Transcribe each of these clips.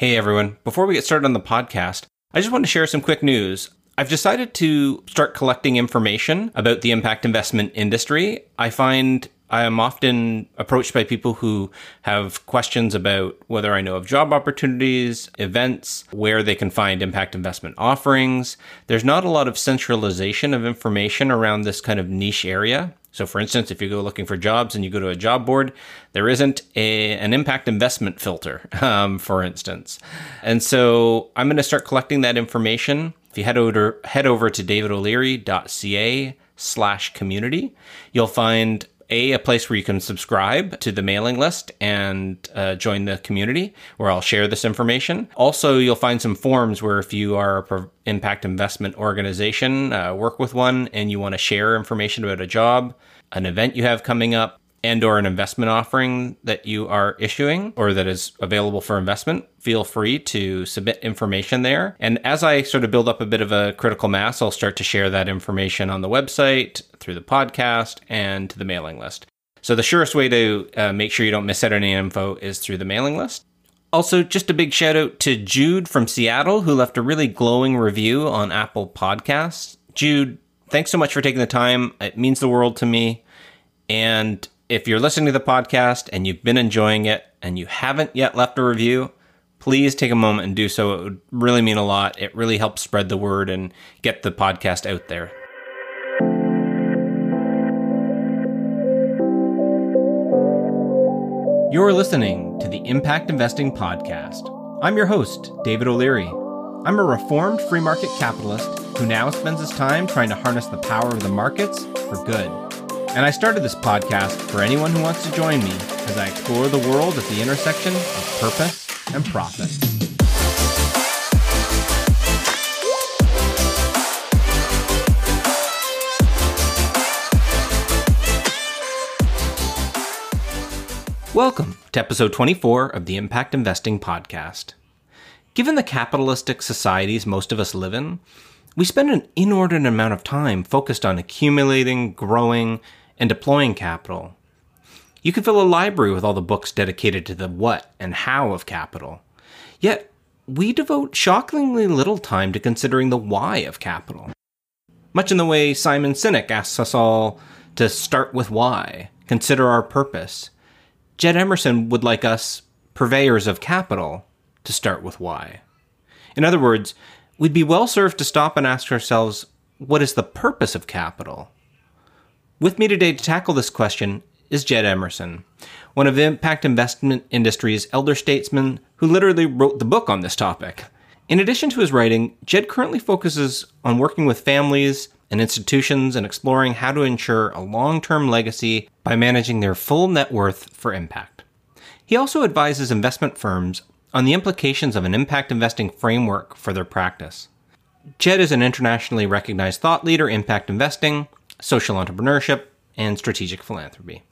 Hey everyone, before we get started on the podcast, I just want to share some quick news. I've decided to start collecting information about the impact investment industry. I find I am often approached by people who have questions about whether I know of job opportunities, events, where they can find impact investment offerings. There's not a lot of centralization of information around this kind of niche area. So for instance, if you go looking for jobs and you go to a job board, there isn't an impact investment filter, for instance. And so I'm going to start collecting that information. If you head over to davidoleary.ca/community, you'll find a place where you can subscribe to the mailing list and join the community where I'll share this information. Also, you'll find some forms where if you are an impact investment organization, work with one, and you want to share information about a job, an event you have coming up, and or an investment offering that you are issuing or that is available for investment, feel free to submit information there. And as I sort of build up a bit of a critical mass, I'll start to share that information on the website, through the podcast, and to the mailing list. So the surest way to make sure you don't miss out on any info is through the mailing list. Also, just a big shout out to Jude from Seattle, who left a really glowing review on Apple Podcasts. Jude, thanks so much for taking the time. It means the world to me. And if you're listening to the podcast and you've been enjoying it and you haven't yet left a review, please take a moment and do so. It would really mean a lot. It really helps spread the word and get the podcast out there. You're listening to the Impact Investing Podcast. I'm your host, David O'Leary. I'm a reformed free market capitalist who now spends his time trying to harness the power of the markets for good. And I started this podcast for anyone who wants to join me as I explore the world at the intersection of purpose and profit. Welcome to episode 24 of the Impact Investing Podcast. Given the capitalistic societies most of us live in, we spend an inordinate amount of time focused on accumulating, growing, and deploying capital. You can fill a library with all the books dedicated to the what and how of capital. Yet, we devote shockingly little time to considering the why of capital. Much in the way Simon Sinek asks us all to start with why, consider our purpose, Jed Emerson would like us, purveyors of capital, to start with why. In other words, we'd be well-served to stop and ask ourselves, what is the purpose of capital? With me today to tackle this question is Jed Emerson, one of Impact Investment Industry's elder statesmen who literally wrote the book on this topic. In addition to his writing, Jed currently focuses on working with families and institutions and exploring how to ensure a long-term legacy by managing their full net worth for impact. He also advises investment firms on the implications of an impact investing framework for their practice. Jed is an internationally recognized thought leader in impact investing, social entrepreneurship, and strategic philanthropy.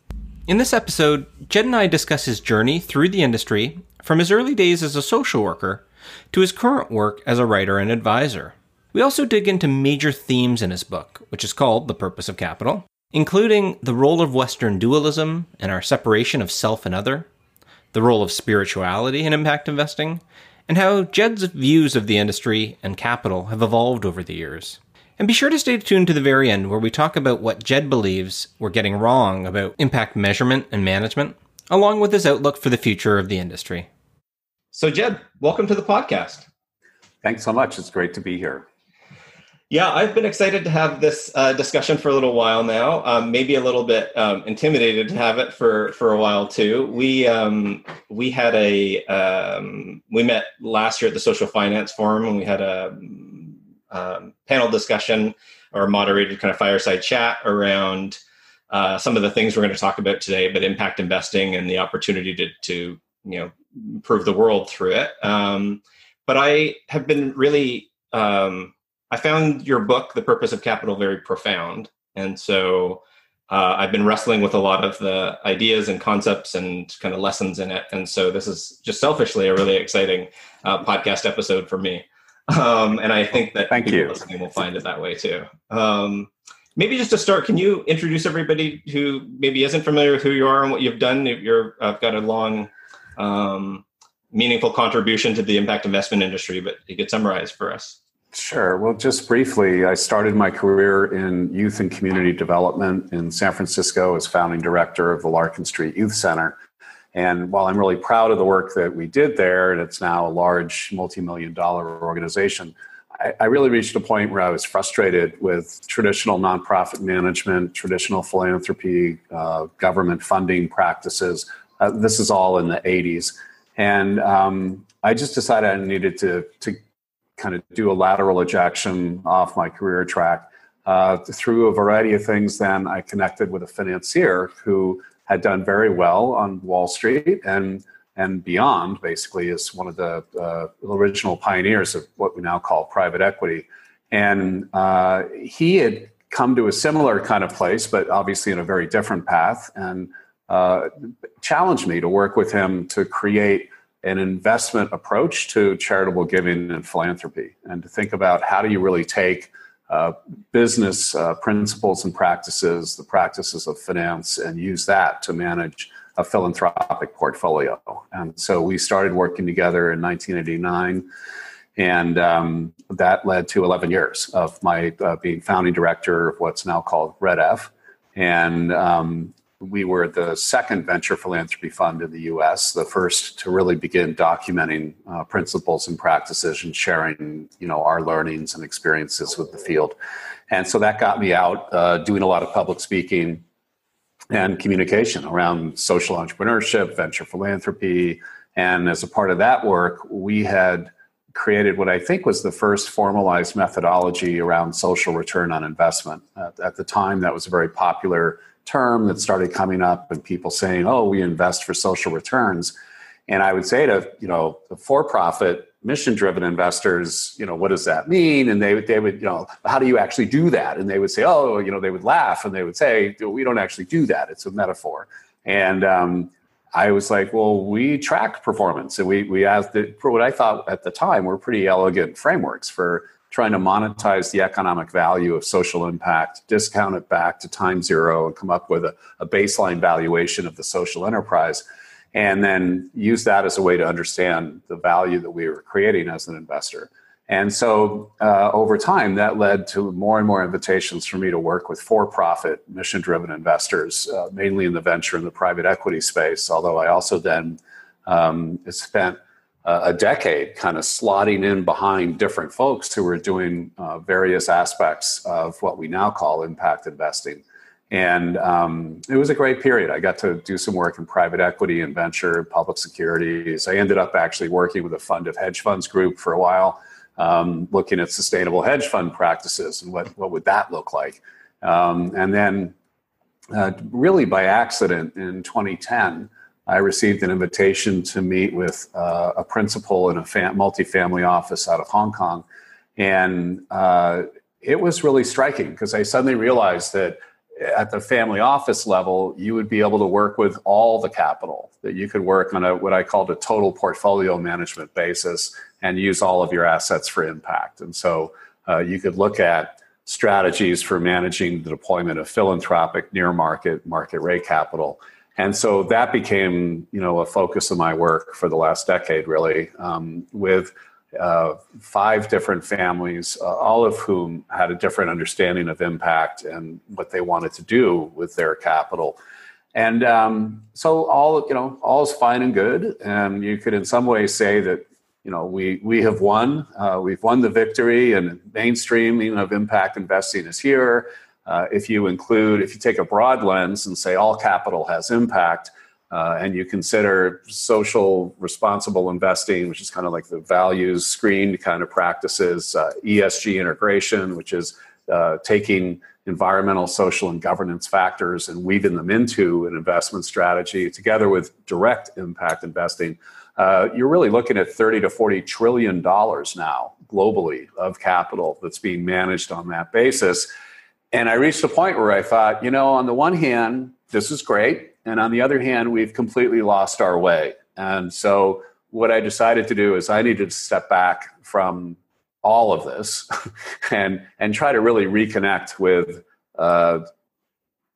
In this episode, Jed and I discuss his journey through the industry from his early days as a social worker to his current work as a writer and advisor. We also dig into major themes in his book, which is called The Purpose of Capital, including the role of Western dualism and our separation of self and other, the role of spirituality in impact investing, and how Jed's views of the industry and capital have evolved over the years. And be sure to stay tuned to the very end where we talk about what Jed believes we're getting wrong about impact measurement and management, along with his outlook for the future of the industry. So Jed, welcome to the podcast. Thanks so much. It's great to be here. Yeah, I've been excited to have this discussion for a little while now, maybe a little bit intimidated to have it for a while too. We met last year at the Social Finance Forum and we had a panel discussion or moderated kind of fireside chat around some of the things we're going to talk about today, but impact investing and the opportunity to improve the world through it. But I have been really... I found your book, The Purpose of Capital, very profound. And so I've been wrestling with a lot of the ideas and concepts and kind of lessons in it. And so this is just selfishly a really exciting podcast episode for me. And I think that people listening will find it that way too. Maybe just to start, can you introduce everybody who maybe isn't familiar with who you are and what you've done? I've got a long meaningful contribution to the impact investment industry, but you could summarize for us. Sure. Well, just briefly, I started my career in youth and community development in San Francisco as founding director of the Larkin Street Youth Center. And while I'm really proud of the work that we did there, and it's now a large multi-million-dollar organization, I really reached a point where I was frustrated with traditional nonprofit management, traditional philanthropy, government funding practices. This is all in the 80s. And I just decided I needed to kind of do a lateral ejection off my career track. Through a variety of things, then I connected with a financier who had done very well on Wall Street and beyond, basically, as one of the original pioneers of what we now call private equity. And he had come to a similar kind of place, but obviously in a very different path, and challenged me to work with him to create an investment approach to charitable giving and philanthropy, and to think about how do you really take business principles and practices, the practices of finance, and use that to manage a philanthropic portfolio. And so we started working together in 1989, and that led to 11 years of my being founding director of what's now called REDF. And we were the second venture philanthropy fund in the U.S., the first to really begin documenting principles and practices and sharing, you know, our learnings and experiences with the field. And so that got me out doing a lot of public speaking and communication around social entrepreneurship, venture philanthropy. And as a part of that work, we had created what I think was the first formalized methodology around social return on investment. At the time, that was a very popular term that started coming up and people saying, oh, we invest for social returns. And I would say to, you know, the for-profit mission-driven investors, you know, what does that mean? And they would, you know, how do you actually do that? And they would say, oh, you know, they would laugh and they would say, we don't actually do that. It's a metaphor. And I was like, well, we track performance. And we asked for what I thought at the time were pretty elegant frameworks for trying to monetize the economic value of social impact, discount it back to time zero, and come up with a baseline valuation of the social enterprise, and then use that as a way to understand the value that we were creating as an investor. And so over time, that led to more and more invitations for me to work with for-profit, mission-driven investors, mainly in the venture and the private equity space, although I also then spent a decade kind of slotting in behind different folks who were doing various aspects of what we now call impact investing. And it was a great period. I got to do some work in private equity and venture, public securities. I ended up actually working with a fund of hedge funds group for a while, looking at sustainable hedge fund practices and what would that look like. And then really by accident in 2010, I received an invitation to meet with a principal in a multifamily office out of Hong Kong. And it was really striking because I suddenly realized that at the family office level, you would be able to work with all the capital, that you could work on what I called a total portfolio management basis and use all of your assets for impact. And so you could look at strategies for managing the deployment of philanthropic near market, market rate capital. And so that became, you know, a focus of my work for the last decade, really, with 5 different families, all of whom had a different understanding of impact and what they wanted to do with their capital. And so all's fine and good. And you could in some way say that, you know, we have won. We've won the victory, and mainstreaming of impact investing is here. If you take a broad lens and say all capital has impact, and you consider social responsible investing, which is kind of like the values screened kind of practices, ESG integration, which is taking environmental, social, and governance factors and weaving them into an investment strategy together with direct impact investing, you're really looking at $30 to $40 trillion now globally of capital that's being managed on that basis. And I reached a point where I thought, you know, on the one hand, this is great. And on the other hand, we've completely lost our way. And so what I decided to do is I needed to step back from all of this and try to really reconnect with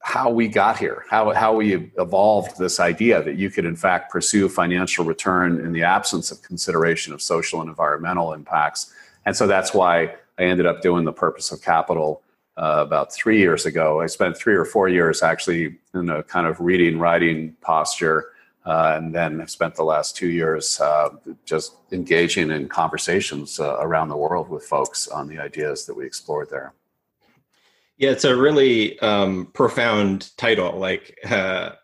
how we got here, how we evolved this idea that you could, in fact, pursue financial return in the absence of consideration of social and environmental impacts. And so that's why I ended up doing The Purpose of Capital about 3 years ago. I spent 3 or 4 years actually in a kind of reading, writing posture, and then I've spent the last 2 years just engaging in conversations around the world with folks on the ideas that we explored there. Yeah, it's a really profound title. Like, I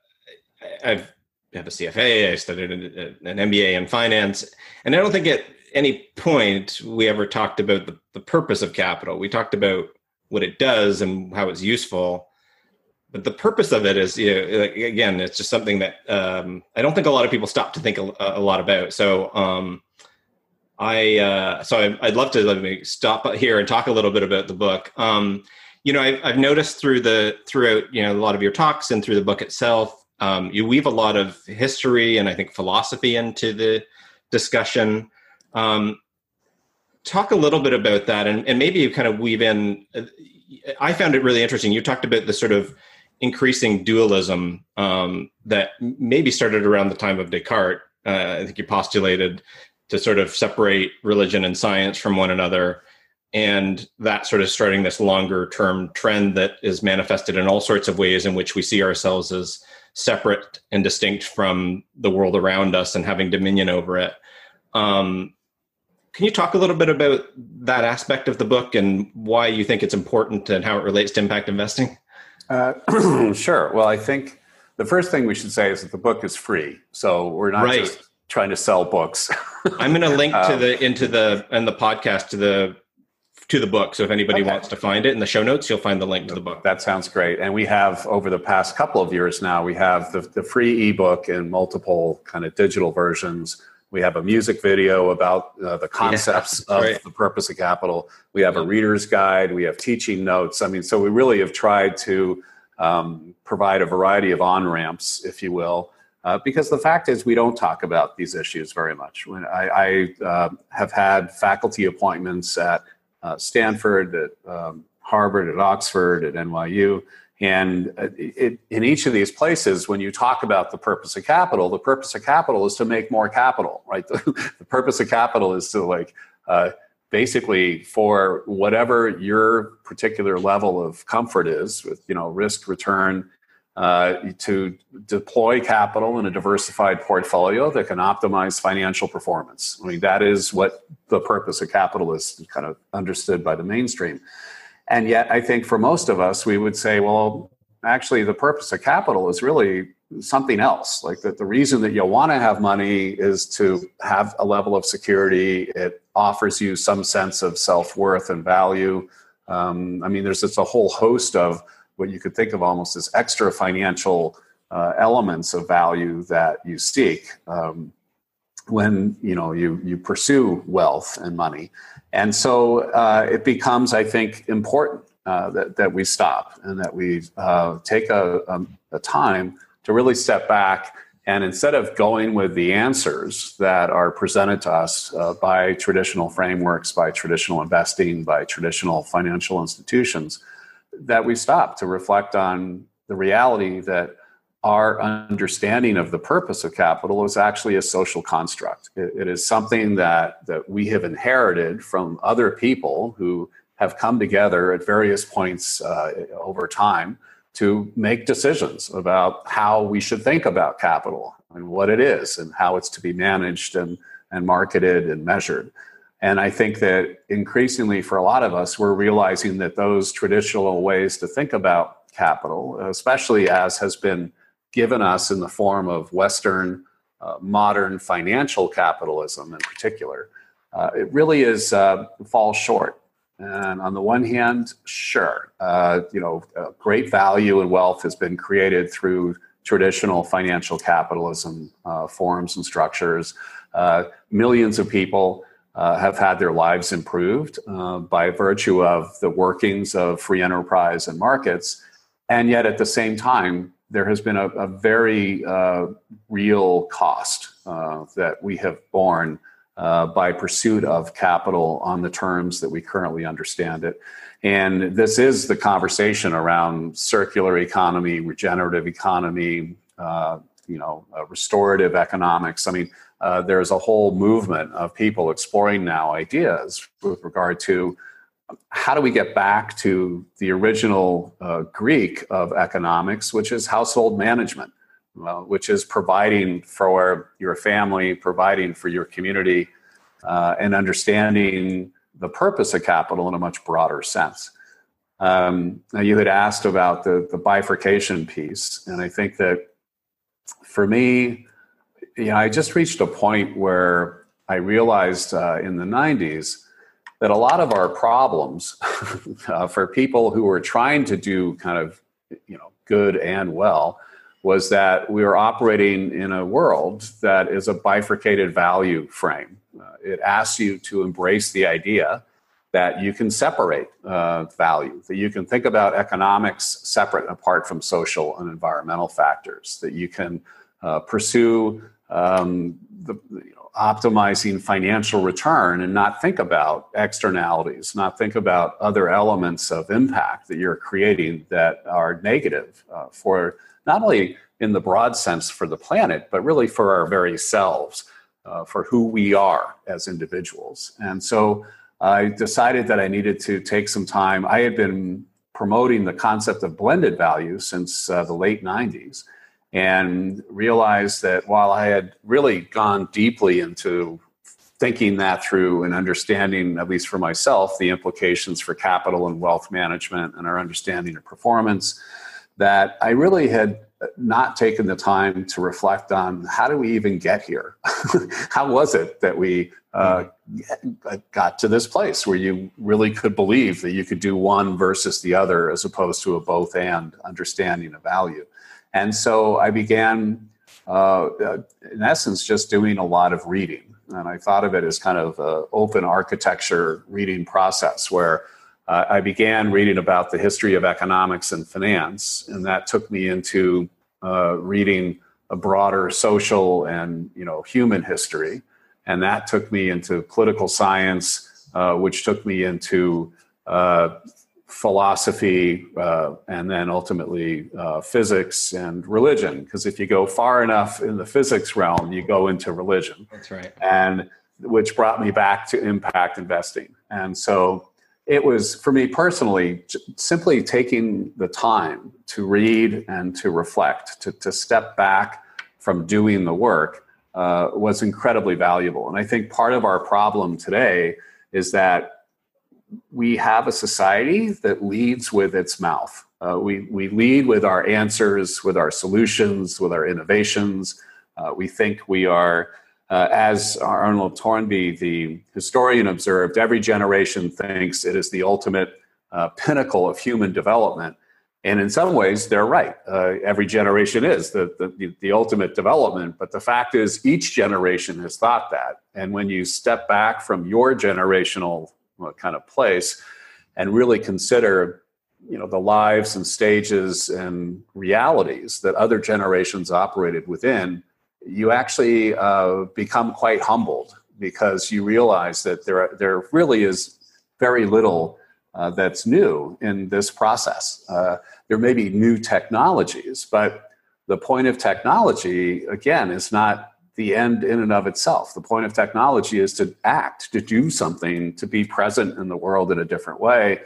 have a CFA, I studied an MBA in finance, and I don't think at any point we ever talked about the purpose of capital. We talked about what it does and how it's useful, but the purpose of it is, again, it's just something that I don't think a lot of people stop to think a lot about. So, I'd love to let me stop here and talk a little bit about the book. I've noticed throughout a lot of your talks and through the book itself, you weave a lot of history and I think philosophy into the discussion. Talk a little bit about that, and maybe you kind of weave in. I found it really interesting. You talked about the sort of increasing dualism that maybe started around the time of Descartes. I think you postulated to sort of separate religion and science from one another. And that sort of starting this longer term trend that is manifested in all sorts of ways in which we see ourselves as separate and distinct from the world around us and having dominion over it. Can you talk a little bit about that aspect of the book and why you think it's important and how it relates to impact investing? Sure. Well, I think the first thing we should say is that the book is free. So we're not just trying to sell books. I'm going to link in the podcast to the book. So if anybody wants to find it in the show notes, you'll find the link to the book. That sounds great. And we have, over the past couple of years now, we have the free ebook in multiple kind of digital versions. We have a music video about the concepts of the purpose of capital. We have a reader's guide. We have teaching notes. I mean, so we really have tried to provide a variety of on-ramps, if you will, because the fact is we don't talk about these issues very much. When I have had faculty appointments at Stanford, at Harvard, at Oxford, at NYU. And in each of these places, when you talk about the purpose of capital, the purpose of capital is to make more capital, right? The purpose of capital is to basically for whatever your particular level of comfort is with, risk return, to deploy capital in a diversified portfolio that can optimize financial performance. I mean, that is what the purpose of capital is kind of understood by the mainstream. And yet, I think for most of us, we would say, well, actually, the purpose of capital is really something else. Like that the reason that you'll want to have money is to have a level of security. It offers you some sense of self-worth and value. There's just a whole host of what you could think of almost as extra financial elements of value that you seek when you pursue wealth and money. And so it becomes, I think, important that we stop and that we take a time to really step back. And instead of going with the answers that are presented to us by traditional frameworks, by traditional investing, by traditional financial institutions, that we stop to reflect on the reality that our understanding of the purpose of capital is actually a social construct. It is something that we have inherited from other people who have come together at various points over time to make decisions about how we should think about capital and what it is and how it's to be managed and marketed and measured. And I think that increasingly for a lot of us, we're realizing that those traditional ways to think about capital, especially as has been given us in the form of Western modern financial capitalism in particular, it really is falls short. And on the one hand, sure, great value and wealth has been created through traditional financial capitalism forms and structures. Millions of people have had their lives improved by virtue of the workings of free enterprise and markets. And yet at the same time, there has been a very real cost that we have borne by pursuit of capital on the terms that we currently understand it. And this is the conversation around circular economy, regenerative economy, restorative economics. I mean, there's a whole movement of people exploring now ideas with regard to how do we get back to the original Greek of economics, which is household management, which is providing for your family, providing for your community, and understanding the purpose of capital in a much broader sense. Now, you had asked about the bifurcation piece, and I think that for me, I just reached a point where I realized in the 90s that a lot of our problems for people who were trying to do kind of good and well was that we were operating in a world that is a bifurcated value frame. It asks you to embrace the idea that you can separate value, that you can think about economics separate and apart from social and environmental factors, that you can pursue optimizing financial return and not think about externalities, not think about other elements of impact that you're creating that are negative for not only in the broad sense for the planet, but really for our very selves, for who we are as individuals. And so I decided that I needed to take some time. I had been promoting the concept of blended value since the late 90s, and realized that while I had really gone deeply into thinking that through and understanding, at least for myself, the implications for capital and wealth management and our understanding of performance, that I really had not taken the time to reflect on how do we even get here? How was it that we got to this place where you really could believe that you could do one versus the other as opposed to a both and understanding of value? And so I began, in essence, just doing a lot of reading. And I thought of it as kind of an open architecture reading process where I began reading about the history of economics and finance. And that took me into reading a broader social and human history. And that took me into political science, which took me into philosophy, and then ultimately physics and religion. Because if you go far enough in the physics realm, you go into religion. That's right. And which brought me back to impact investing. And so it was, for me personally, simply taking the time to read and to reflect, to step back from doing the work was incredibly valuable. And I think part of our problem today is that we have a society that leads with its mouth. We lead with our answers, with our solutions, with our innovations. We think we are, as Arnold Toynbee, the historian, observed, every generation thinks it is the ultimate pinnacle of human development. And in some ways, they're right. Every generation is the ultimate development. But the fact is, each generation has thought that. And when you step back from your generational kind of place and really consider the lives and stages and realities that other generations operated within, you actually become quite humbled, because you realize that there really is very little that's new in this process. There may be new technologies, but the point of technology, again, is not the end in and of itself. The point of technology is to act, to do something, to be present in the world in a different way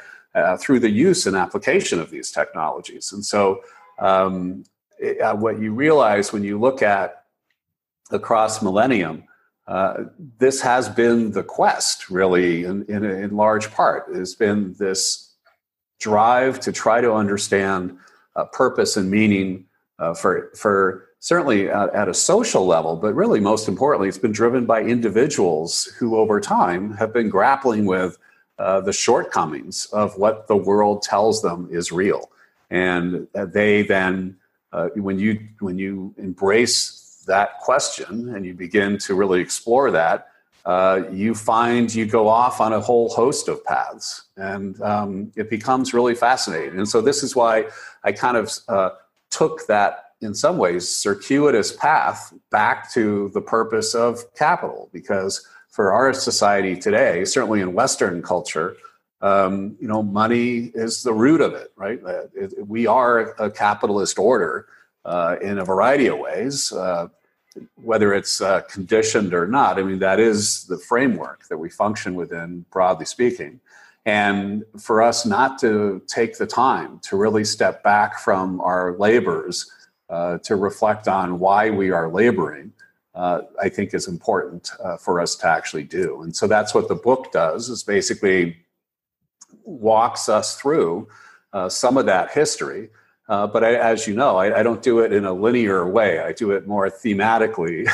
through the use and application of these technologies. And so what you realize when you look at across millennium, this has been the quest, really, in large part. It's been this drive to try to understand purpose and meaning for certainly at a social level, but really most importantly, it's been driven by individuals who over time have been grappling with the shortcomings of what the world tells them is real. And they then, when you embrace that question and you begin to really explore that, you find you go off on a whole host of paths, and it becomes really fascinating. And so this is why I kind of took that, in some ways, circuitous path back to the purpose of capital, because for our society today, certainly in Western culture, money is the root of it, right? We are a capitalist order in a variety of ways, whether it's conditioned or not. I mean, that is the framework that we function within, broadly speaking. And for us not to take the time to really step back from our labors, to reflect on why we are laboring, I think is important for us to actually do. And so that's what the book does, is basically walks us through some of that history. But as you know, I don't do it in a linear way. I do it more thematically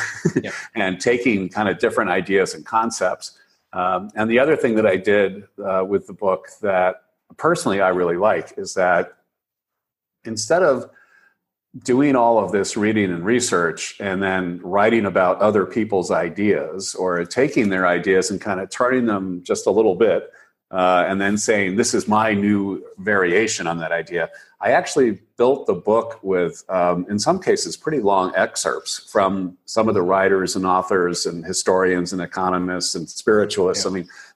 and taking kind of different ideas and concepts. And the other thing that I did with the book that personally I really like is that instead of doing all of this reading and research and then writing about other people's ideas or taking their ideas and kind of turning them just a little bit and then saying, this is my new variation on that idea. I actually built the book with, in some cases, pretty long excerpts from some of the writers and authors and historians and economists and spiritualists,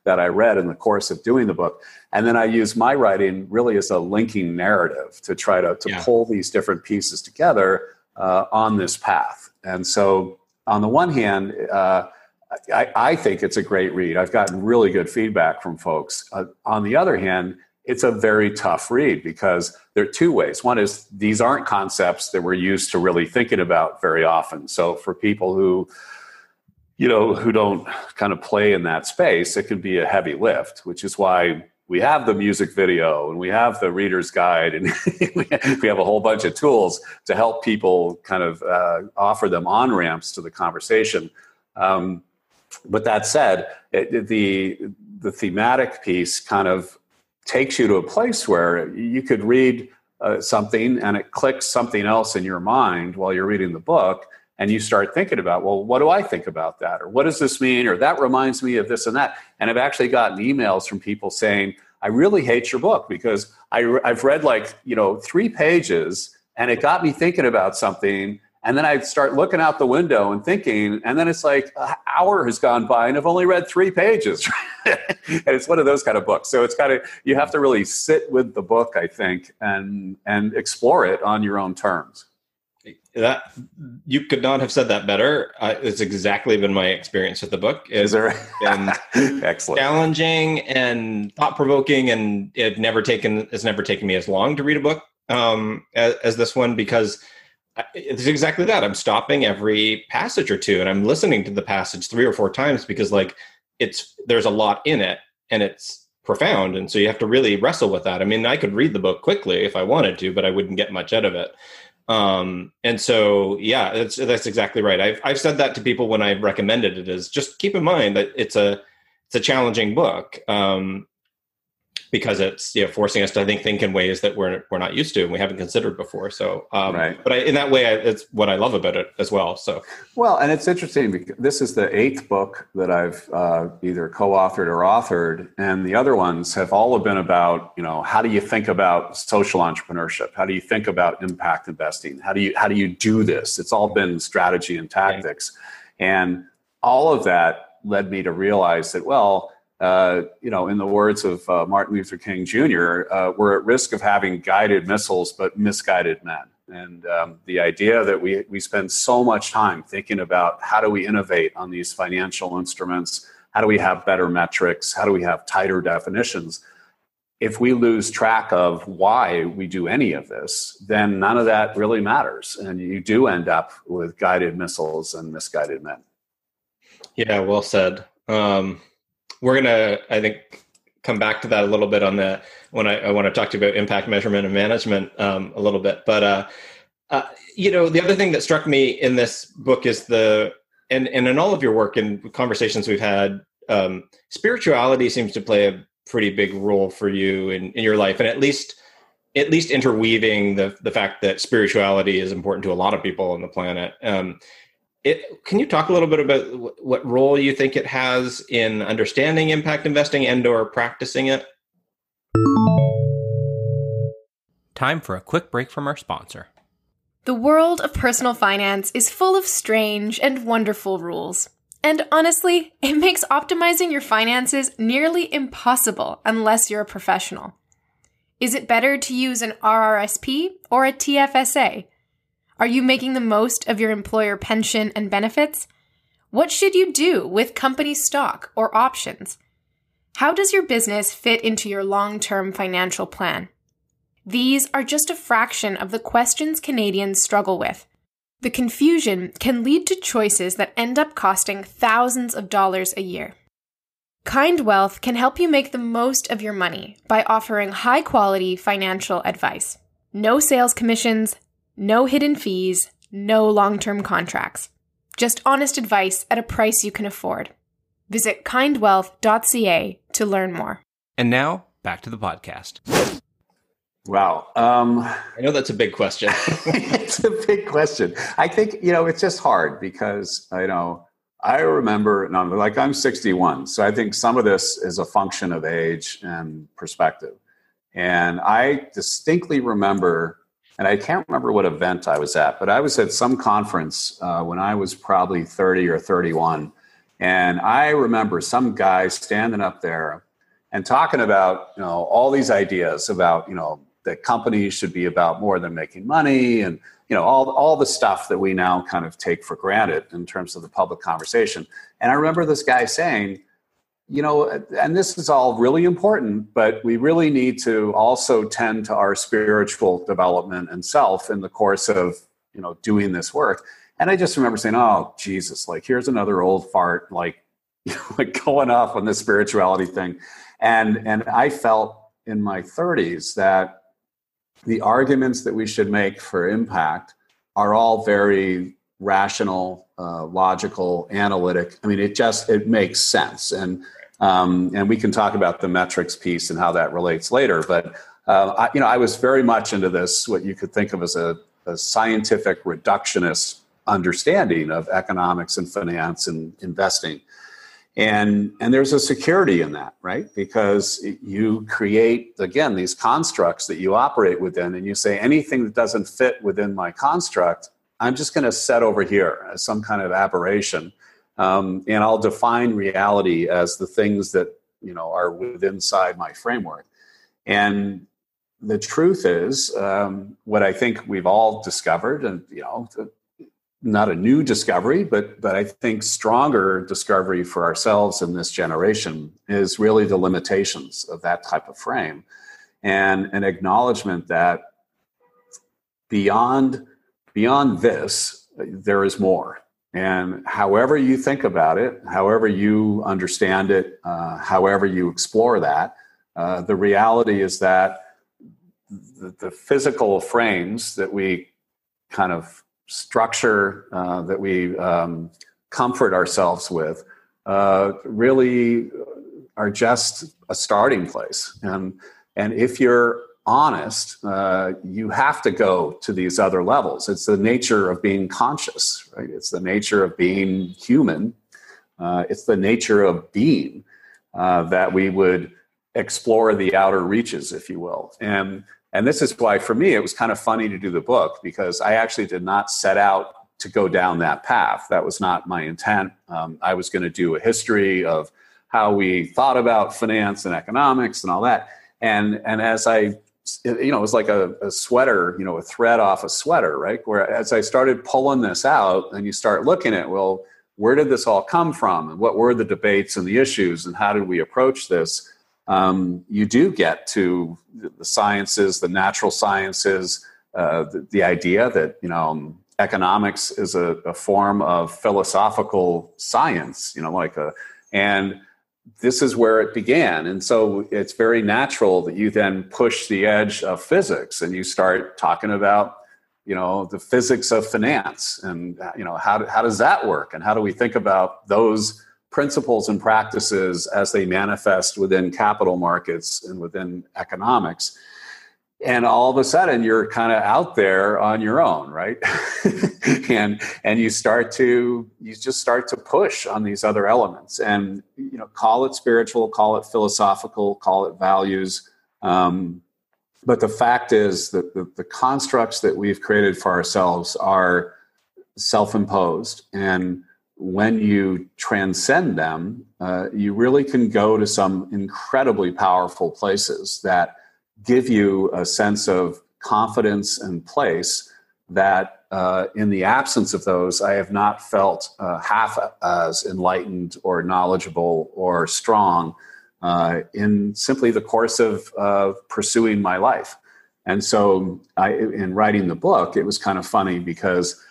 that I read in the course of doing the book. And then I used my writing really as a linking narrative to try to pull these different pieces together on this path. And so on the one hand, I think it's a great read. I've gotten really good feedback from folks. On the other hand, it's a very tough read because there are two ways. One is these aren't concepts that we're used to really thinking about very often. So for people who don't kind of play in that space, it can be a heavy lift, which is why we have the music video and we have the reader's guide and we have a whole bunch of tools to help people kind of offer them on-ramps to the conversation. But that said, the thematic piece kind of takes you to a place where you could read something and it clicks something else in your mind while you're reading the book, and you start thinking about, well, what do I think about that? Or what does this mean? Or that reminds me of this and that. And I've actually gotten emails from people saying, I really hate your book because I've read 3 pages and it got me thinking about something. And then I start looking out the window and thinking, and then it's like an hour has gone by and I've only read 3 pages. And it's one of those kind of books. So it's kind of, you have to really sit with the book, I think, and explore it on your own terms. That you could not have said that better. It's exactly been my experience with the book. Is there? Excellent. Challenging and thought provoking, and it's never taken me as long to read a book as this one, because it's exactly that. I'm stopping every passage or two and I'm listening to the passage 3 or 4 times because there's a lot in it and it's profound. And so you have to really wrestle with that. I mean, I could read the book quickly if I wanted to, but I wouldn't get much out of it. And so, yeah, that's exactly right. I've said that to people when I've recommended it, is just keep in mind that it's a challenging book, because it's forcing us to think in ways that we're not used to and we haven't considered before. So, right. But in that way, it's what I love about it as well. So, well, and it's interesting because this is the 8th book that I've either co-authored or authored, and the other ones have all been about how do you think about social entrepreneurship? How do you think about impact investing? How do you do this? It's all been strategy and tactics, and all of that led me to realize that in the words of Martin Luther King Jr., we're at risk of having guided missiles, but misguided men. And the idea that we spend so much time thinking about how do we innovate on these financial instruments? How do we have better metrics? How do we have tighter definitions? If we lose track of why we do any of this, then none of that really matters. And you do end up with guided missiles and misguided men. Yeah, well said. We're going to, I think, come back to that a little bit on that when I want to talk to you about impact measurement and management a little bit. But, the other thing that struck me in this book is and in all of your work and conversations we've had, spirituality seems to play a pretty big role for you in your life. And at least interweaving the fact that spirituality is important to a lot of people on the planet. Can you talk a little bit about what role you think it has in understanding impact investing and/or practicing it? Time for a quick break from our sponsor. The world of personal finance is full of strange and wonderful rules. And honestly, it makes optimizing your finances nearly impossible unless you're a professional. Is it better to use an RRSP or a TFSA? Are you making the most of your employer pension and benefits? What should you do with company stock or options? How does your business fit into your long-term financial plan? These are just a fraction of the questions Canadians struggle with. The confusion can lead to choices that end up costing thousands of dollars a year. Kind Wealth can help you make the most of your money by offering high-quality financial advice. No sales commissions, no hidden fees, no long-term contracts. Just honest advice at a price you can afford. Visit kindwealth.ca to learn more. And now, back to the podcast. Wow. I know that's a big question. It's a big question. I think, it's just hard because, I remember, and I'm 61. So I think some of this is a function of age and perspective. And I distinctly remember, and I can't remember what event I was at, but I was at some conference when I was probably 30 or 31. And I remember some guy standing up there and talking about, all these ideas about, that companies should be about more than making money and, all the stuff that we now kind of take for granted in terms of the public conversation. And I remember this guy saying, and this is all really important, but we really need to also tend to our spiritual development and self in the course of, doing this work. And I just remember saying, oh, Jesus, here's another old fart, going off on this spirituality thing. And I felt in my 30s that the arguments that we should make for impact are all very rational, logical, analytic. It makes sense. And we can talk about the metrics piece and how that relates later. But, I was very much into this, what you could think of as a scientific reductionist understanding of economics and finance and investing. And there's a security in that, right? Because you create, again, these constructs that you operate within, and you say anything that doesn't fit within my construct, I'm just going to set over here as some kind of aberration. And I'll define reality as the things that, are within inside my framework. And the truth is, what I think we've all discovered, and, not a new discovery, but I think stronger discovery for ourselves in this generation is really the limitations of that type of frame and an acknowledgement that beyond this, there is more. And however you think about it, however you understand it, however you explore that, the reality is that the physical frames that we kind of structure that we comfort ourselves with really are just a starting place. And if you're honest, you have to go to these other levels. It's the nature of being conscious, right? It's the nature of being human. It's the nature of being that we would explore the outer reaches, if you will. And this is why, for me, it was kind of funny to do the book because I actually did not set out to go down that path. That was not my intent. I was going to do a history of how we thought about finance and economics and all that. And as I, it was like a sweater, a thread off a sweater, right? Where as I started pulling this out and you start looking at, well, where did this all come from? And what were the debates and the issues and how did we approach this? You do get to the sciences, the natural sciences, the idea that, economics is a form of philosophical science, and this is where it began. And so it's very natural that you then push the edge of physics and you start talking about, the physics of finance and, how does that work? And how do we think about those principles and practices as they manifest within capital markets and within economics. And all of a sudden you're kind of out there on your own, right? and you just start to push on these other elements and, call it spiritual, call it philosophical, call it values. But the fact is that the constructs that we've created for ourselves are self-imposed and when you transcend them, you really can go to some incredibly powerful places that give you a sense of confidence and place that in the absence of those, I have not felt half as enlightened or knowledgeable or strong in simply the course of pursuing my life. And so in writing the book, it was kind of funny because,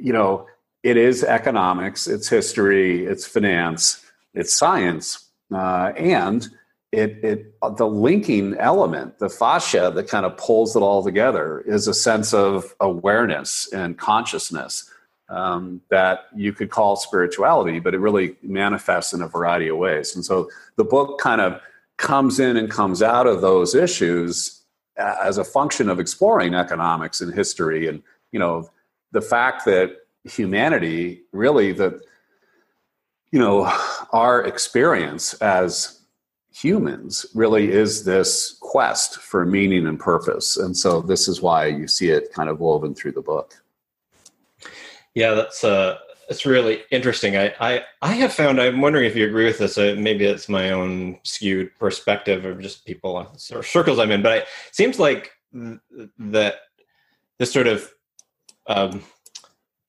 you know, it is economics, it's history, it's finance, it's science, and the linking element, the fascia that kind of pulls it all together is a sense of awareness and consciousness that you could call spirituality, but it really manifests in a variety of ways. And so the book kind of comes in and comes out of those issues as a function of exploring economics and history. And, you know, the fact that humanity really, that, you know, our experience as humans really is this quest for meaning and purpose. And so this is why you see it kind of woven through the book. Yeah, that's really interesting. I have found, I'm wondering if you agree with this, maybe it's my own skewed perspective of just people or circles I'm in, but it seems like that this sort of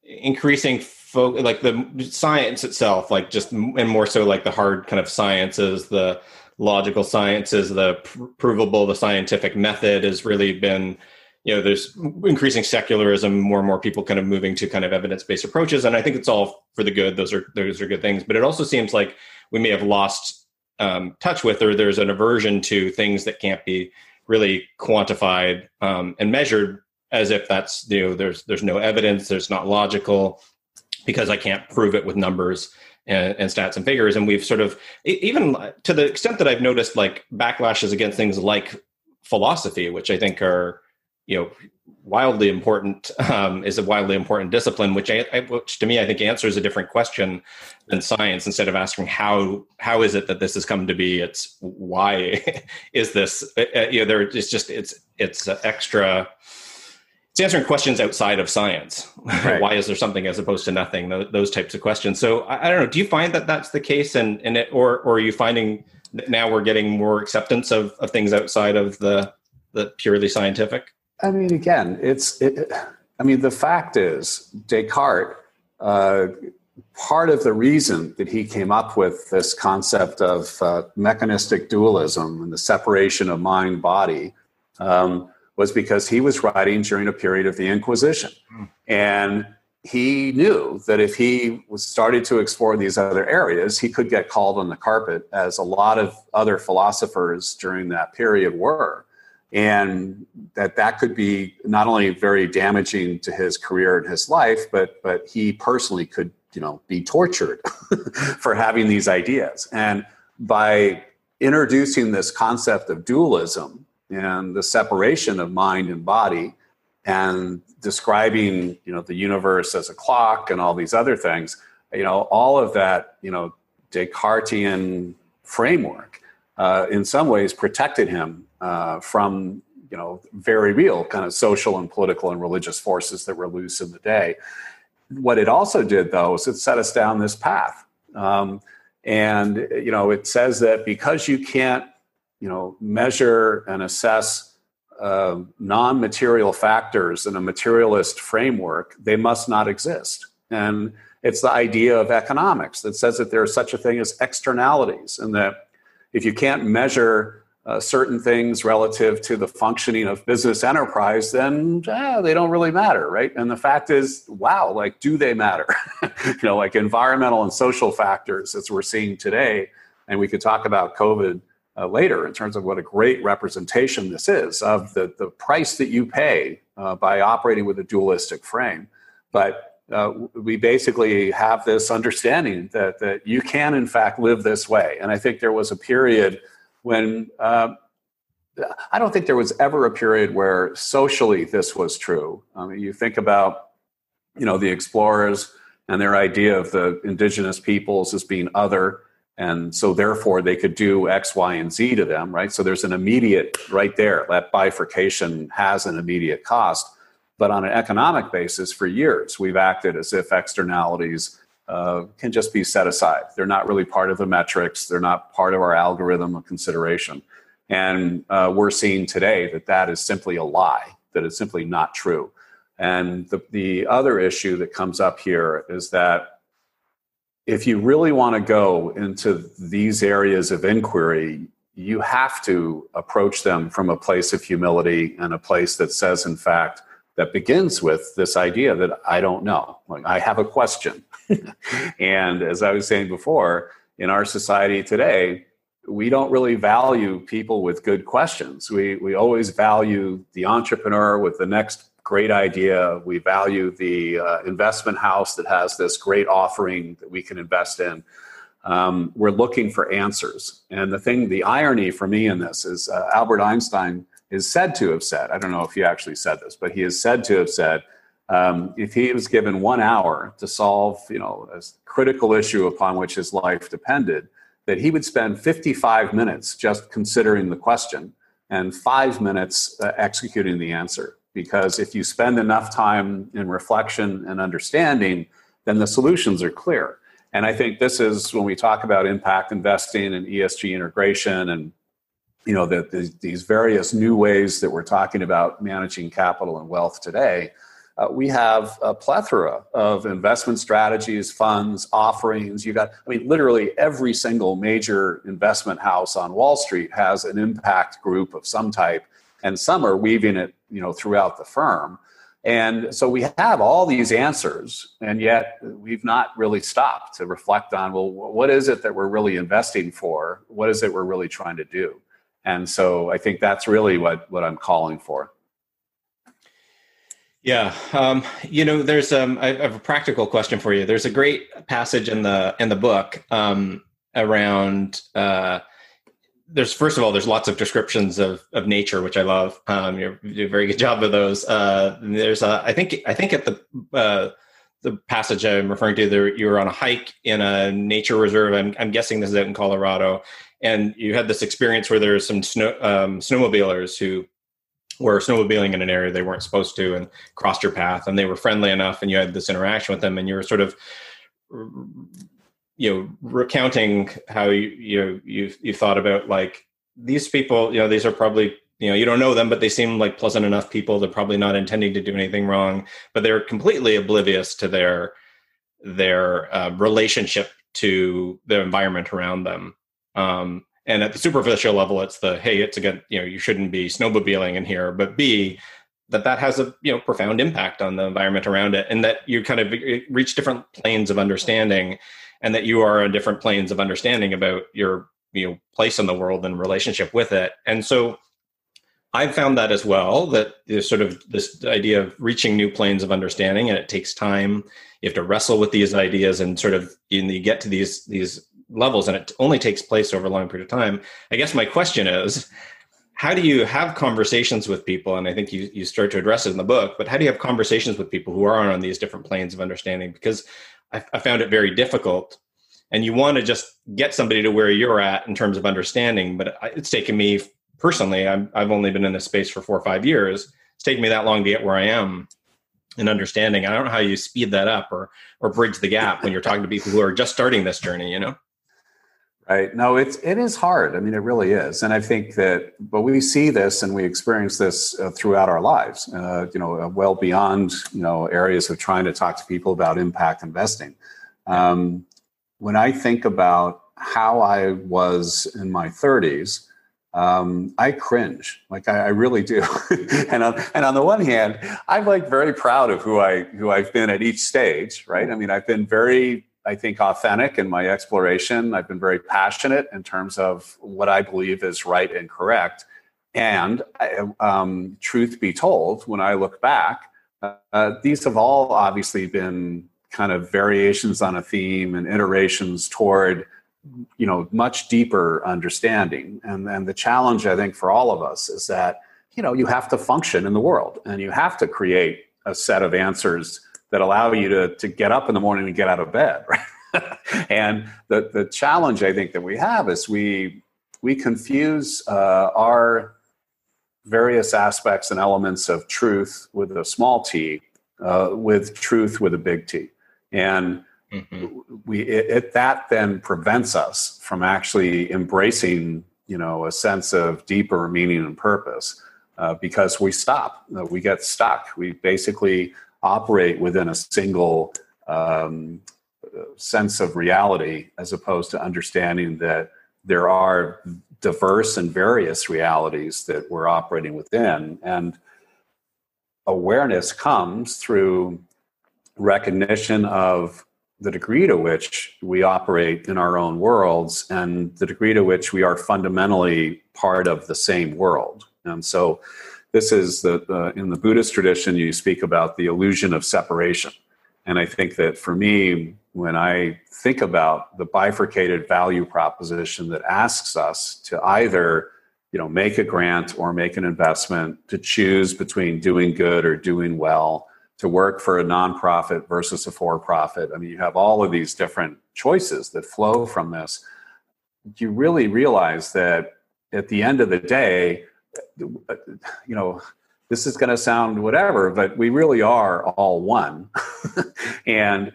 increasing focus, like the science itself, like just, and more so like the hard kind of sciences, the logical sciences, the provable, the scientific method has really been, you know, there's increasing secularism, more and more people kind of moving to kind of evidence-based approaches. And I think it's all for the good. Those are good things, but it also seems like we may have lost touch with, or there's an aversion to things that can't be really quantified and measured, as if that's, you know, there's no evidence, there's not logical, because I can't prove it with numbers and stats and figures. And we've sort of, even to the extent that I've noticed, like backlashes against things like philosophy, which I think are, you know, wildly important, is a wildly important discipline, which to me, I think answers a different question than science. Instead of asking how is it that this has come to be, it's why is this, you know, there, it's just, it's extra, it's answering questions outside of science. Right. Why is there something as opposed to nothing? Those types of questions. So I don't know. Do you find that that's the case, or are you finding that now we're getting more acceptance of things outside of the purely scientific? I mean, again, the fact is Descartes. Part of the reason that he came up with this concept of mechanistic dualism and the separation of mind body. Was because he was writing during a period of the Inquisition. And he knew that if he started to explore these other areas, he could get called on the carpet, as a lot of other philosophers during that period were. And that could be not only very damaging to his career and his life, but he personally could, you know, be tortured for having these ideas. And by introducing this concept of dualism, and the separation of mind and body, and describing, you know, the universe as a clock and all these other things, you know, all of that, you know, Descartian framework in some ways protected him from, you know, very real kind of social and political and religious forces that were loose in the day. What it also did, though, is it set us down this path. And, you know, it says that because you can't, you know, measure and assess non-material factors in a materialist framework, they must not exist. And it's the idea of economics that says that there is such a thing as externalities, and that if you can't measure certain things relative to the functioning of business enterprise, then they don't really matter, right? And the fact is, wow, like, do they matter? You know, like environmental and social factors, as we're seeing today, and we could talk about COVID later in terms of what a great representation this is of the price that you pay by operating with a dualistic frame. But we basically have this understanding that you can, in fact, live this way. And I think there was a period when, I don't think there was ever a period where socially this was true. I mean, you think about, you know, the explorers and their idea of the indigenous peoples as being other, and so therefore they could do X, Y, and Z to them, right? So there's an immediate, right there, that bifurcation has an immediate cost. But on an economic basis, for years, we've acted as if externalities can just be set aside. They're not really part of the metrics. They're not part of our algorithm of consideration. And we're seeing today that that is simply a lie, that it's simply not true. And the other issue that comes up here is that if you really want to go into these areas of inquiry, you have to approach them from a place of humility and a place that says, in fact, that begins with this idea that I don't know. Like, I have a question. And as I was saying before, in our society today, we don't really value people with good questions. We always value the entrepreneur with the next great idea. We value the investment house that has this great offering that we can invest in. We're looking for answers. And the irony for me in this is Albert Einstein is said to have said, I don't know if he actually said this, but he is said to have said, if he was given 1 hour to solve, a critical issue upon which his life depended, that he would spend 55 minutes just considering the question and 5 minutes executing the answer. Because if you spend enough time in reflection and understanding, then the solutions are clear. And I think this is when we talk about impact investing and ESG integration and these various new ways that we're talking about managing capital and wealth today, we have a plethora of investment strategies, funds, offerings. Literally every single major investment house on Wall Street has an impact group of some type, and some are weaving it, throughout the firm. And so we have all these answers, and yet we've not really stopped to reflect on, well, what is it that we're really investing for? What is it we're really trying to do? And so I think that's really what I'm calling for. Yeah. I have a practical question for you. There's a great passage in the book around, there's lots of descriptions of nature, which I love. You do a very good job of those. I think at the passage I'm referring to, there you were on a hike in a nature reserve. I'm guessing this is out in Colorado, and you had this experience where there were some snowmobilers who were snowmobiling in an area they weren't supposed to, and crossed your path, and they were friendly enough, and you had this interaction with them, and you were sort of recounting how you thought about, like, these people, these are probably, you don't know them, but they seem like pleasant enough people. They're probably not intending to do anything wrong, but they're completely oblivious to their relationship to the environment around them. And at the superficial level, it's you shouldn't be snowmobiling in here, but B, that has a profound impact on the environment around it, and that you kind of reach different planes of understanding. And that you are on different planes of understanding about your place in the world and relationship with it. And so I've found that as well, that there's sort of this idea of reaching new planes of understanding, and it takes time. You have to wrestle with these ideas and sort of you get to these levels, and it only takes place over a long period of time. I guess my question is, how do you have conversations with people? And I think you start to address it in the book, but how do you have conversations with people who are on these different planes of understanding? Because I found it very difficult, and you want to just get somebody to where you're at in terms of understanding. But it's taken me personally, I've only been in this space for 4 or 5 years. It's taken me that long to get where I am in understanding. I don't know how you speed that up or bridge the gap when you're talking to people who are just starting this journey, Right. No, it is hard. It really is. And I think that, but we see this and we experience this throughout our lives, well beyond, areas of trying to talk to people about impact investing. When I think about how I was in my 30s, I cringe. Like I really do. and on the one hand, I'm like very proud of who I've been at each stage. Right. I've been very, I think, authentic in my exploration. I've been very passionate in terms of what I believe is right and correct. And truth be told, when I look back, these have all obviously been kind of variations on a theme and iterations toward, much deeper understanding. And the challenge, I think, for all of us is that, you have to function in the world, and you have to create a set of answers that allow you to get up in the morning and get out of bed, right? And the challenge I think that we have is we confuse our various aspects and elements of truth with a small t, with truth with a big T. And Mm-hmm. That then prevents us from actually embracing, you know, a sense of deeper meaning and purpose, because we stop. We get stuck. We basically operate within a single sense of reality, as opposed to understanding that there are diverse and various realities that we're operating within. And awareness comes through recognition of the degree to which we operate in our own worlds and the degree to which we are fundamentally part of the same world. And so this is in the Buddhist tradition, you speak about the illusion of separation. And I think that for me, when I think about the bifurcated value proposition that asks us to either, you know, make a grant or make an investment, to choose between doing good or doing well, to work for a nonprofit versus a for-profit. I mean, you have all of these different choices that flow from this. You really realize that at the end of the day, you know, this is going to sound whatever, but we really are all one. And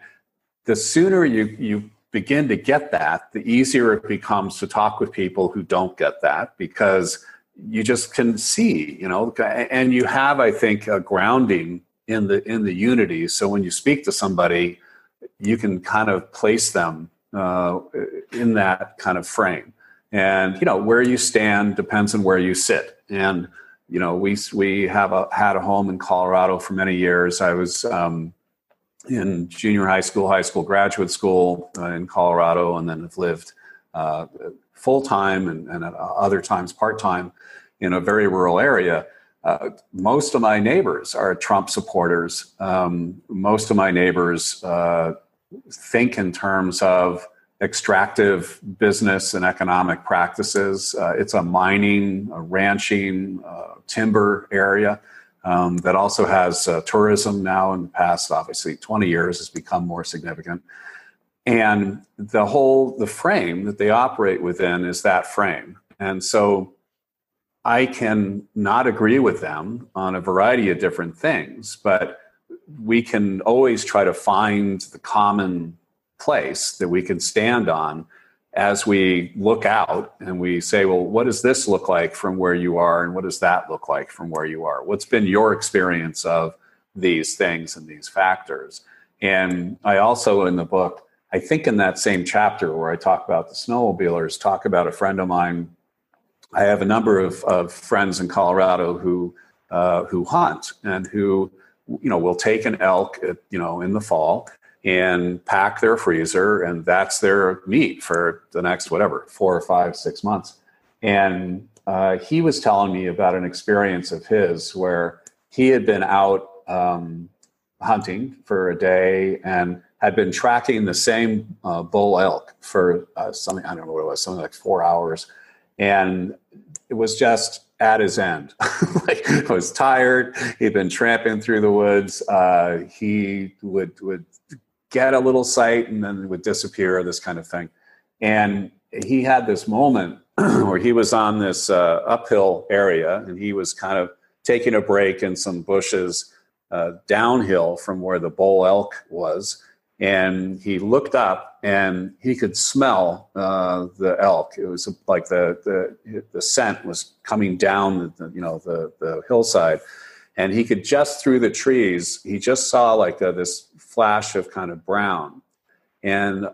the sooner you begin to get that, the easier it becomes to talk with people who don't get that, because you just can see, you know, and you have, I think, a grounding in the unity. So when you speak to somebody, you can kind of place them in that kind of frame. And, you know, where you stand depends on where you sit. And, you know, we had a home in Colorado for many years. I was in junior high school, graduate school in Colorado, and then have lived full-time and at other times part-time in a very rural area. Most of my neighbors are Trump supporters. Most of my neighbors think in terms of extractive business and economic practices. It's a mining, a ranching, timber area that also has tourism now. In the past, obviously, 20 years has become more significant. And the frame that they operate within is that frame. And so I can not agree with them on a variety of different things, but we can always try to find the common place that we can stand on as we look out and we say, well, what does this look like from where you are? And what does that look like from where you are? What's been your experience of these things and these factors? And I also, in the book, I think in that same chapter where I talk about the snowmobilers, talk about a friend of mine. I have a number of friends in Colorado who hunt and who, you know, will take an elk, you know, in the fall and pack their freezer, and that's their meat for the next, whatever, 4 or 5, 6 months. And he was telling me about an experience of his where he had been out hunting for a day and had been tracking the same bull elk for something, I don't know what it was, something like 4 hours. And it was just at his end. Like, he was tired. He'd been tramping through the woods. He would get a little sight and then would disappear, this kind of thing. And he had this moment where he was on this uphill area, and he was kind of taking a break in some bushes downhill from where the bull elk was. And he looked up, and he could smell the elk. It was like the scent was coming down, you know, the hillside, and he could just through the trees. He just saw like this flash of kind of brown, and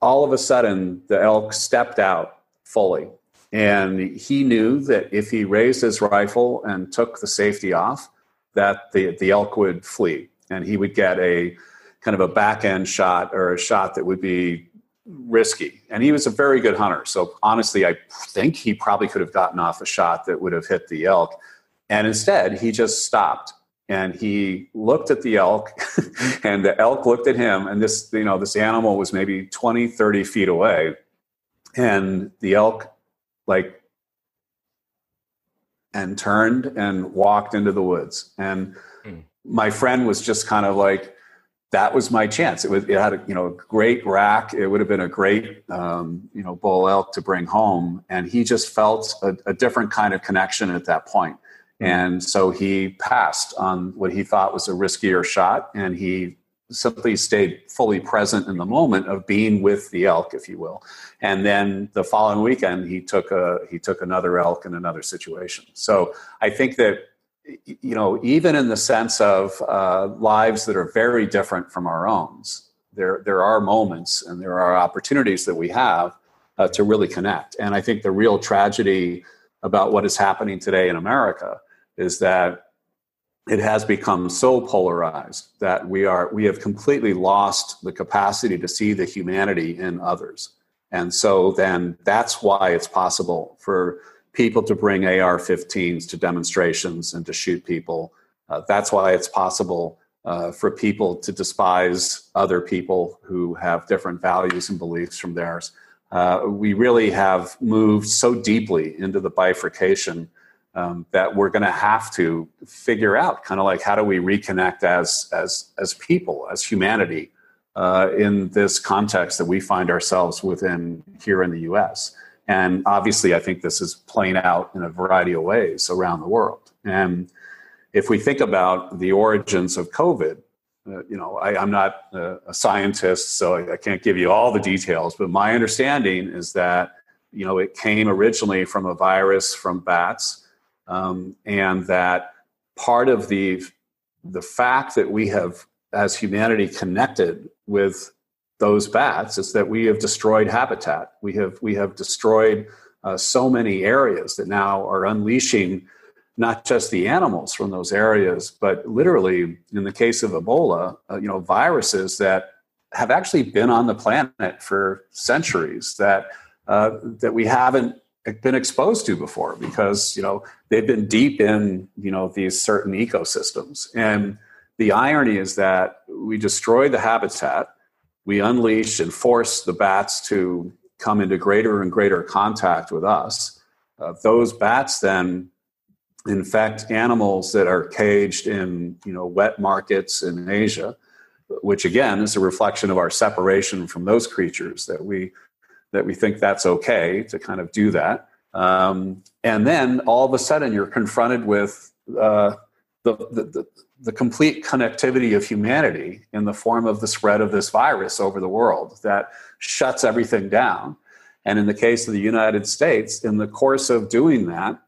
all of a sudden the elk stepped out fully, and he knew that if he raised his rifle and took the safety off, that the elk would flee, and he would get a kind of a back end shot or a shot that would be risky. And he was a very good hunter. So honestly, I think he probably could have gotten off a shot that would have hit the elk. And instead, he just stopped and he looked at the elk and the elk looked at him. And this, you know, this animal was maybe 20, 30 feet away. And the elk turned and walked into the woods. And my friend was just kind of like, that was my chance. It had a, you know, great rack. It would have been a great, you know, bull elk to bring home. And he just felt a different kind of connection at that point. And so he passed on what he thought was a riskier shot. And he simply stayed fully present in the moment of being with the elk, if you will. And then the following weekend, he took another elk in another situation. So I think that, you know, even in the sense of lives that are very different from our own, there are moments and there are opportunities that we have to really connect. And I think the real tragedy about what is happening today in America is that it has become so polarized that we have completely lost the capacity to see the humanity in others. And so then that's why it's possible for people to bring AR-15s to demonstrations and to shoot people. That's why it's possible for people to despise other people who have different values and beliefs from theirs. We really have moved so deeply into the bifurcation that we're going to have to figure out kind of like, how do we reconnect as people, as humanity, in this context that we find ourselves within here in the U.S. And obviously, I think this is playing out in a variety of ways around the world. And if we think about the origins of COVID, you know, I'm not a scientist, so I can't give you all the details. But my understanding is that, you know, it came originally from a virus from bats, and that part of the fact that we have, as humanity, connected with those bats is that we have destroyed habitat. We have destroyed so many areas that now are unleashing not just the animals from those areas, but literally in the case of Ebola, you know, viruses that have actually been on the planet for centuries that we haven't been exposed to before because, you know, they've been deep in, you know, these certain ecosystems. And the irony is that we destroy the habitat. We unleash and force the bats to come into greater and greater contact with us. Those bats then infect animals that are caged in, you know, wet markets in Asia, which again is a reflection of our separation from those creatures, that we think that's okay to kind of do that. And then all of a sudden you're confronted with the complete connectivity of humanity in the form of the spread of this virus over the world that shuts everything down. And in the case of the United States, in the course of doing that,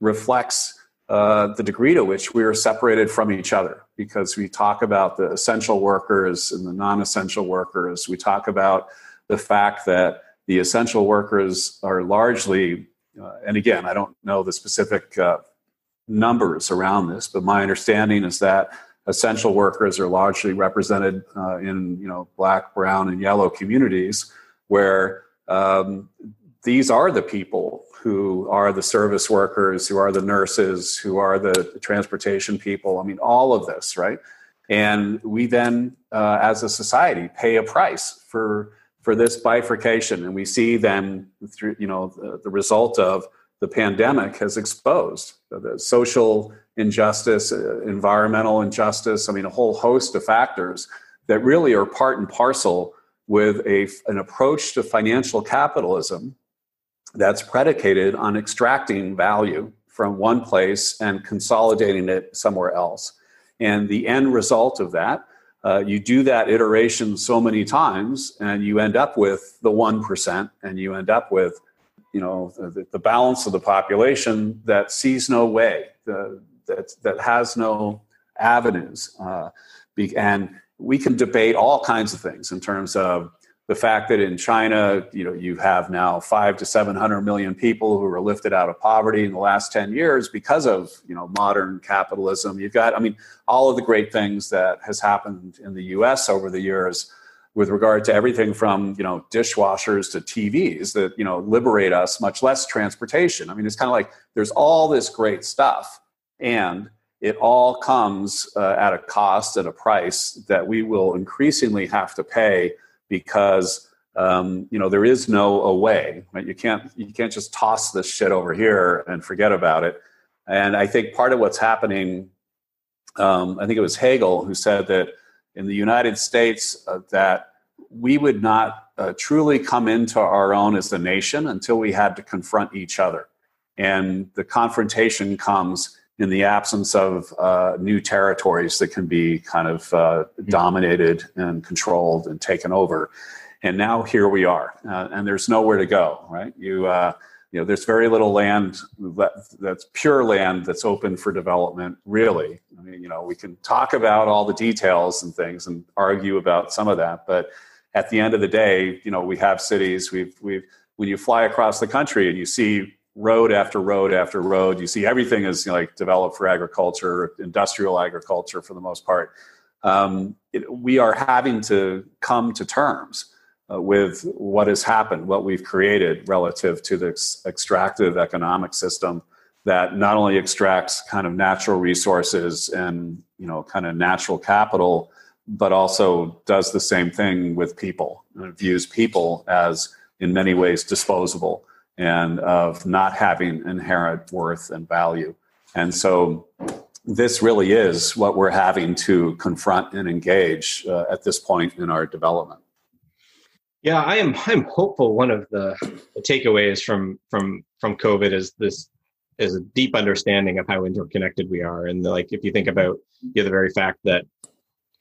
reflects the degree to which we are separated from each other, because we talk about the essential workers and the non-essential workers. We talk about the fact that the essential workers are largely, and again, I don't know the specific numbers around this, but my understanding is that essential workers are largely represented in, you know, black, brown, and yellow communities, where these are the people who are the service workers, who are the nurses, who are the transportation people. I mean, all of this, right? And we then, as a society, pay a price for this bifurcation, and we see them through, you know, the result of the pandemic has exposed the social injustice, environmental injustice. I mean, a whole host of factors that really are part and parcel with an approach to financial capitalism that's predicated on extracting value from one place and consolidating it somewhere else. And the end result of that, you do that iteration so many times, and you end up with the 1%, and you end up with, you know, the balance of the population that sees no way, that has no avenues. And we can debate all kinds of things in terms of the fact that in China, you know, you have now 500 to 700 million people who were lifted out of poverty in the last 10 years because of, you know, modern capitalism. You've got, I mean, all of the great things that has happened in the U.S. over the years, with regard to everything from, you know, dishwashers to TVs that, you know, liberate us, much less transportation. I mean, it's kind of like there's all this great stuff, and it all comes at a cost, at a price that we will increasingly have to pay because, you know, there is no away. Right? You can't just toss this shit over here and forget about it. And I think part of what's happening, I think it was Hegel who said that, in the United States, that we would not truly come into our own as a nation until we had to confront each other. And the confrontation comes in the absence of new territories that can be kind of dominated and controlled and taken over. And now here we are, and there's nowhere to go, right? You know, there's very little land that's pure land that's open for development, really. I mean, you know, we can talk about all the details and things and argue about some of that, but at the end of the day, you know, we have cities. When you fly across the country and you see road after road after road, you see everything is, you know, like developed for agriculture, industrial agriculture for the most part. We are having to come to terms with what has happened, what we've created relative to the extractive economic system that not only extracts kind of natural resources and, you know, kind of natural capital, but also does the same thing with people. And it views people as in many ways disposable and of not having inherent worth and value. And so this really is what we're having to confront and engage at this point in our development. Yeah, I'm hopeful. One of the takeaways from COVID is this is a deep understanding of how interconnected we are. And like, if you think about, you know, the very fact that,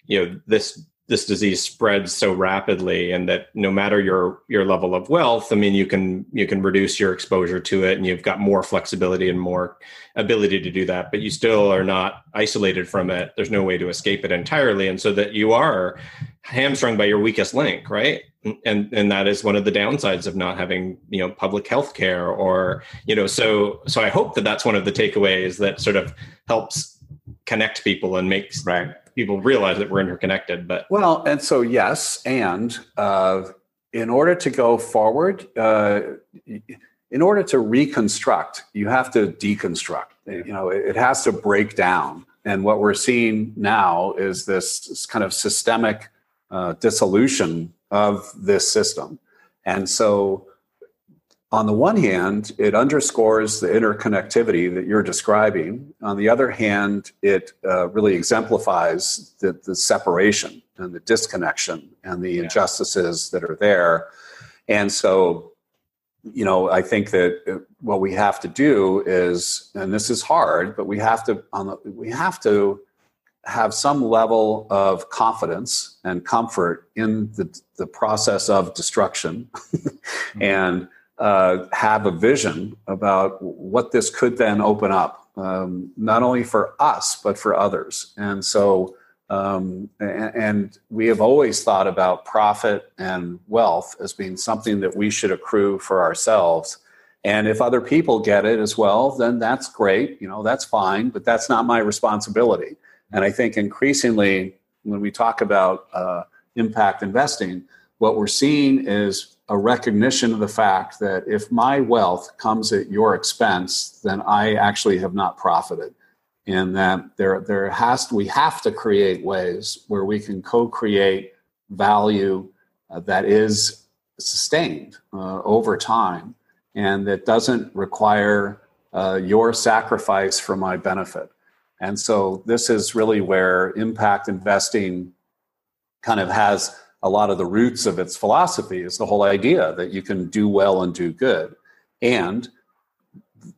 you know, this disease spreads so rapidly, and that no matter your level of wealth, I mean, you can reduce your exposure to it, and you've got more flexibility and more ability to do that, but you still are not isolated from it. There's no way to escape it entirely. And so that you are hamstrung by your weakest link, right? And that is one of the downsides of not having, you know, public health care, or, you know, so I hope that that's one of the takeaways that sort of helps connect people and makes people realize that we're interconnected. But well, and so yes, and in order to go forward, in order to reconstruct, you have to deconstruct. You know, it has to break down. And what we're seeing now is this kind of systemic dissolution of this system. And so on the one hand, it underscores the interconnectivity that you're describing. On the other hand, it really exemplifies the separation and the disconnection and the injustices that are there. And so, you know, I think that what we have to do is, and this is hard, but we have to have some level of confidence and comfort in the process of destruction and have a vision about what this could then open up, not only for us, but for others. And so, and we have always thought about profit and wealth as being something that we should accrue for ourselves. And if other people get it as well, then that's great. You know, that's fine, but that's not my responsibility. And I think increasingly, when we talk about impact investing, what we're seeing is a recognition of the fact that if my wealth comes at your expense, then I actually have not profited. And that we have to create ways where we can co-create value that is sustained over time, and that doesn't require your sacrifice for my benefit. And so this is really where impact investing kind of has a lot of the roots of its philosophy, is the whole idea that you can do well and do good. And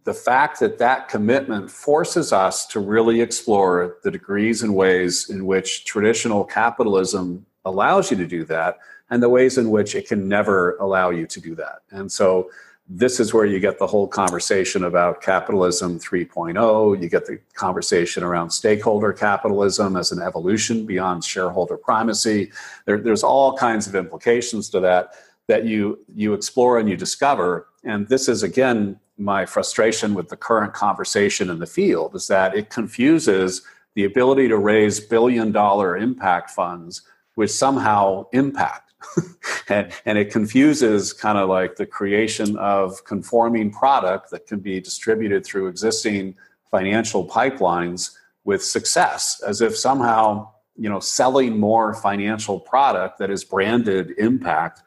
the fact that that commitment forces us to really explore the degrees and ways in which traditional capitalism allows you to do that, and the ways in which it can never allow you to do that. And so this is where you get the whole conversation about capitalism 3.0. You get the conversation around stakeholder capitalism as an evolution beyond shareholder primacy. There's all kinds of implications to that you explore and you discover. And this is, again, my frustration with the current conversation in the field, is that it confuses the ability to raise billion-dollar impact funds with somehow impact. and it confuses kind of like the creation of conforming product that can be distributed through existing financial pipelines with success, as if somehow, you know, selling more financial product that is branded impact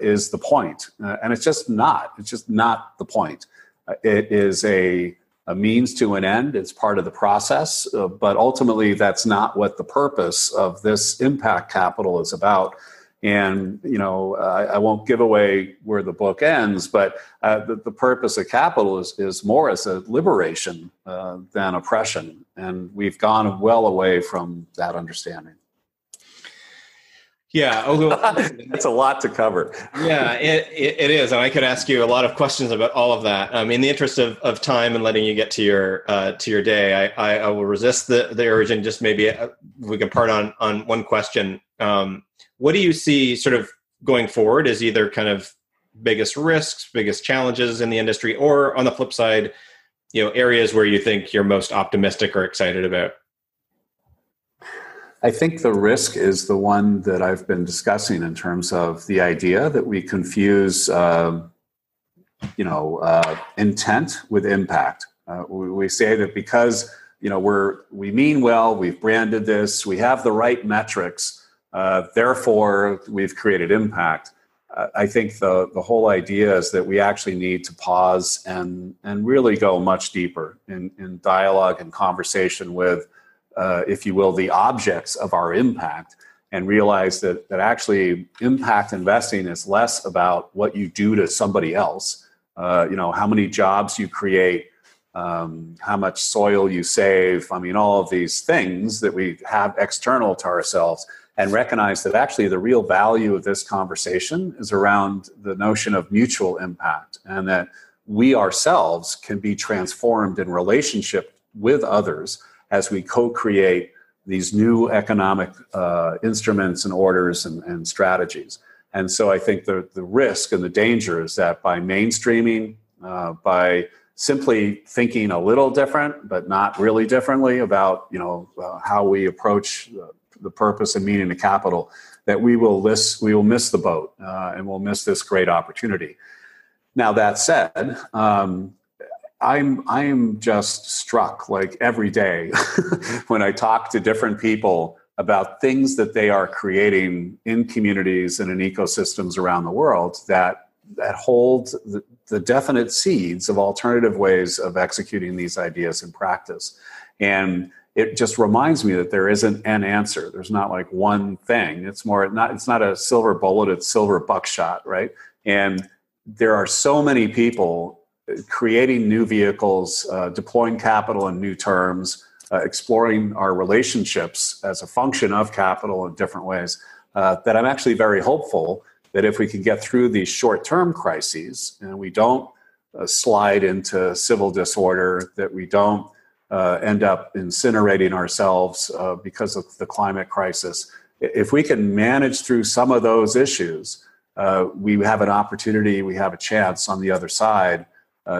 is the point. And it's just not. It's just not the point. It is a means to an end. It's part of the process. But ultimately, that's not what the purpose of this impact capital is about. And, you know, I won't give away where the book ends, but the purpose of capital is more as a liberation than oppression. And we've gone well away from that understanding. Yeah. Although, that's a lot to cover. Yeah, it is. And I could ask you a lot of questions about all of that. In the interest of time and letting you get to your day, I will resist the urge and just maybe we can part on one question. What do you see sort of going forward as either kind of biggest risks, biggest challenges in the industry, or on the flip side, you know, areas where you think you're most optimistic or excited about? I think the risk is the one that I've been discussing in terms of the idea that we confuse, intent with impact. We say that because, you know, we mean well, we've branded this, we have the right metrics, therefore we've created impact. I think the whole idea is that we actually need to pause and really go much deeper in dialogue and conversation with, if you will, the objects of our impact, and realize that actually impact investing is less about what you do to somebody else, how many jobs you create, how much soil you save, all of these things that we have external to ourselves, and recognize that actually the real value of this conversation is around the notion of mutual impact, and that we ourselves can be transformed in relationship with others as we co-create these new economic instruments and orders and strategies. And so I think the risk and the danger is that by mainstreaming, by simply thinking a little different, but not really differently about how we approach the purpose and meaning of capital, that we will miss the boat and we'll miss this great opportunity. Now, that said, I'm just struck, like, every day when I talk to different people about things that they are creating in communities and in ecosystems around the world that hold the definite seeds of alternative ways of executing these ideas in practice. And it just reminds me that there isn't an answer. There's not like one thing. It's not a silver bullet, it's silver buckshot, right? And there are so many people creating new vehicles, deploying capital in new terms, exploring our relationships as a function of capital in different ways, that I'm actually very hopeful that if we can get through these short-term crises and we don't slide into civil disorder, that we don't end up incinerating ourselves because of the climate crisis, if we can manage through some of those issues, we have an opportunity, we have a chance on the other side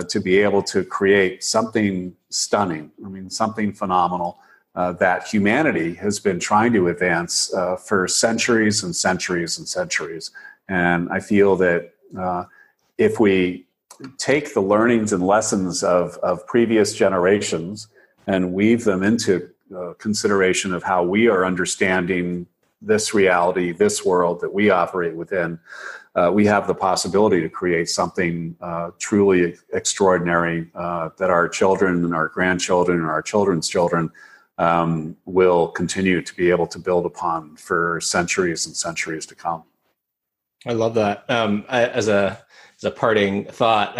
to be able to create something stunning, something phenomenal that humanity has been trying to advance for centuries and centuries and centuries. And I feel that if we take the learnings and lessons of previous generations and weave them into consideration of how we are understanding this reality, this world that we operate within, we have the possibility to create something truly extraordinary that our children and our grandchildren and our children's children will continue to be able to build upon for centuries and centuries to come. I love that. As a parting thought,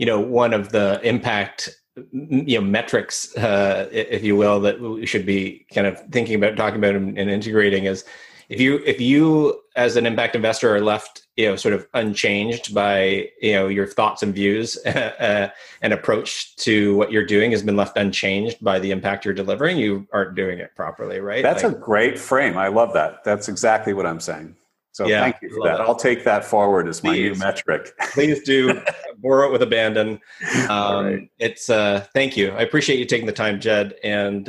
one of the impact metrics, if you will, that we should be kind of thinking about, talking about, and integrating is, if you as an impact investor are left, sort of unchanged by, your thoughts and views and approach to what you're doing has been left unchanged by the impact you're delivering, you aren't doing it properly, right? That's a great frame. I love that. That's exactly what I'm saying. So thank you for that. I'll take that forward as my new metric. Please do. Borrow it with abandon. Right. It's thank you. I appreciate you taking the time, Jed. And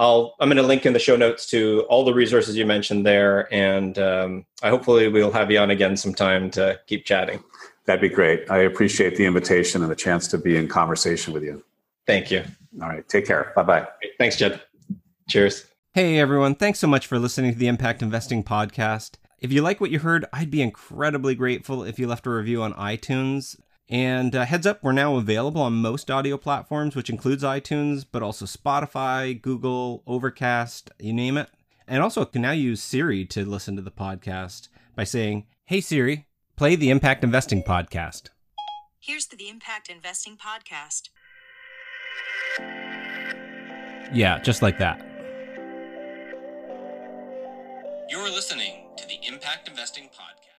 I'm going to link in the show notes to all the resources you mentioned there. And hopefully we'll have you on again sometime to keep chatting. That'd be great. I appreciate the invitation and the chance to be in conversation with you. Thank you. All right. Take care. Bye-bye. Thanks, Jed. Cheers. Hey, everyone. Thanks so much for listening to the Impact Investing Podcast. If you like what you heard, I'd be incredibly grateful if you left a review on iTunes. And heads up, we're now available on most audio platforms, which includes iTunes, but also Spotify, Google, Overcast, you name it. And also can now use Siri to listen to the podcast by saying, "Hey Siri, play the Impact Investing Podcast." Here's the Impact Investing Podcast. Yeah, just like that. You're listening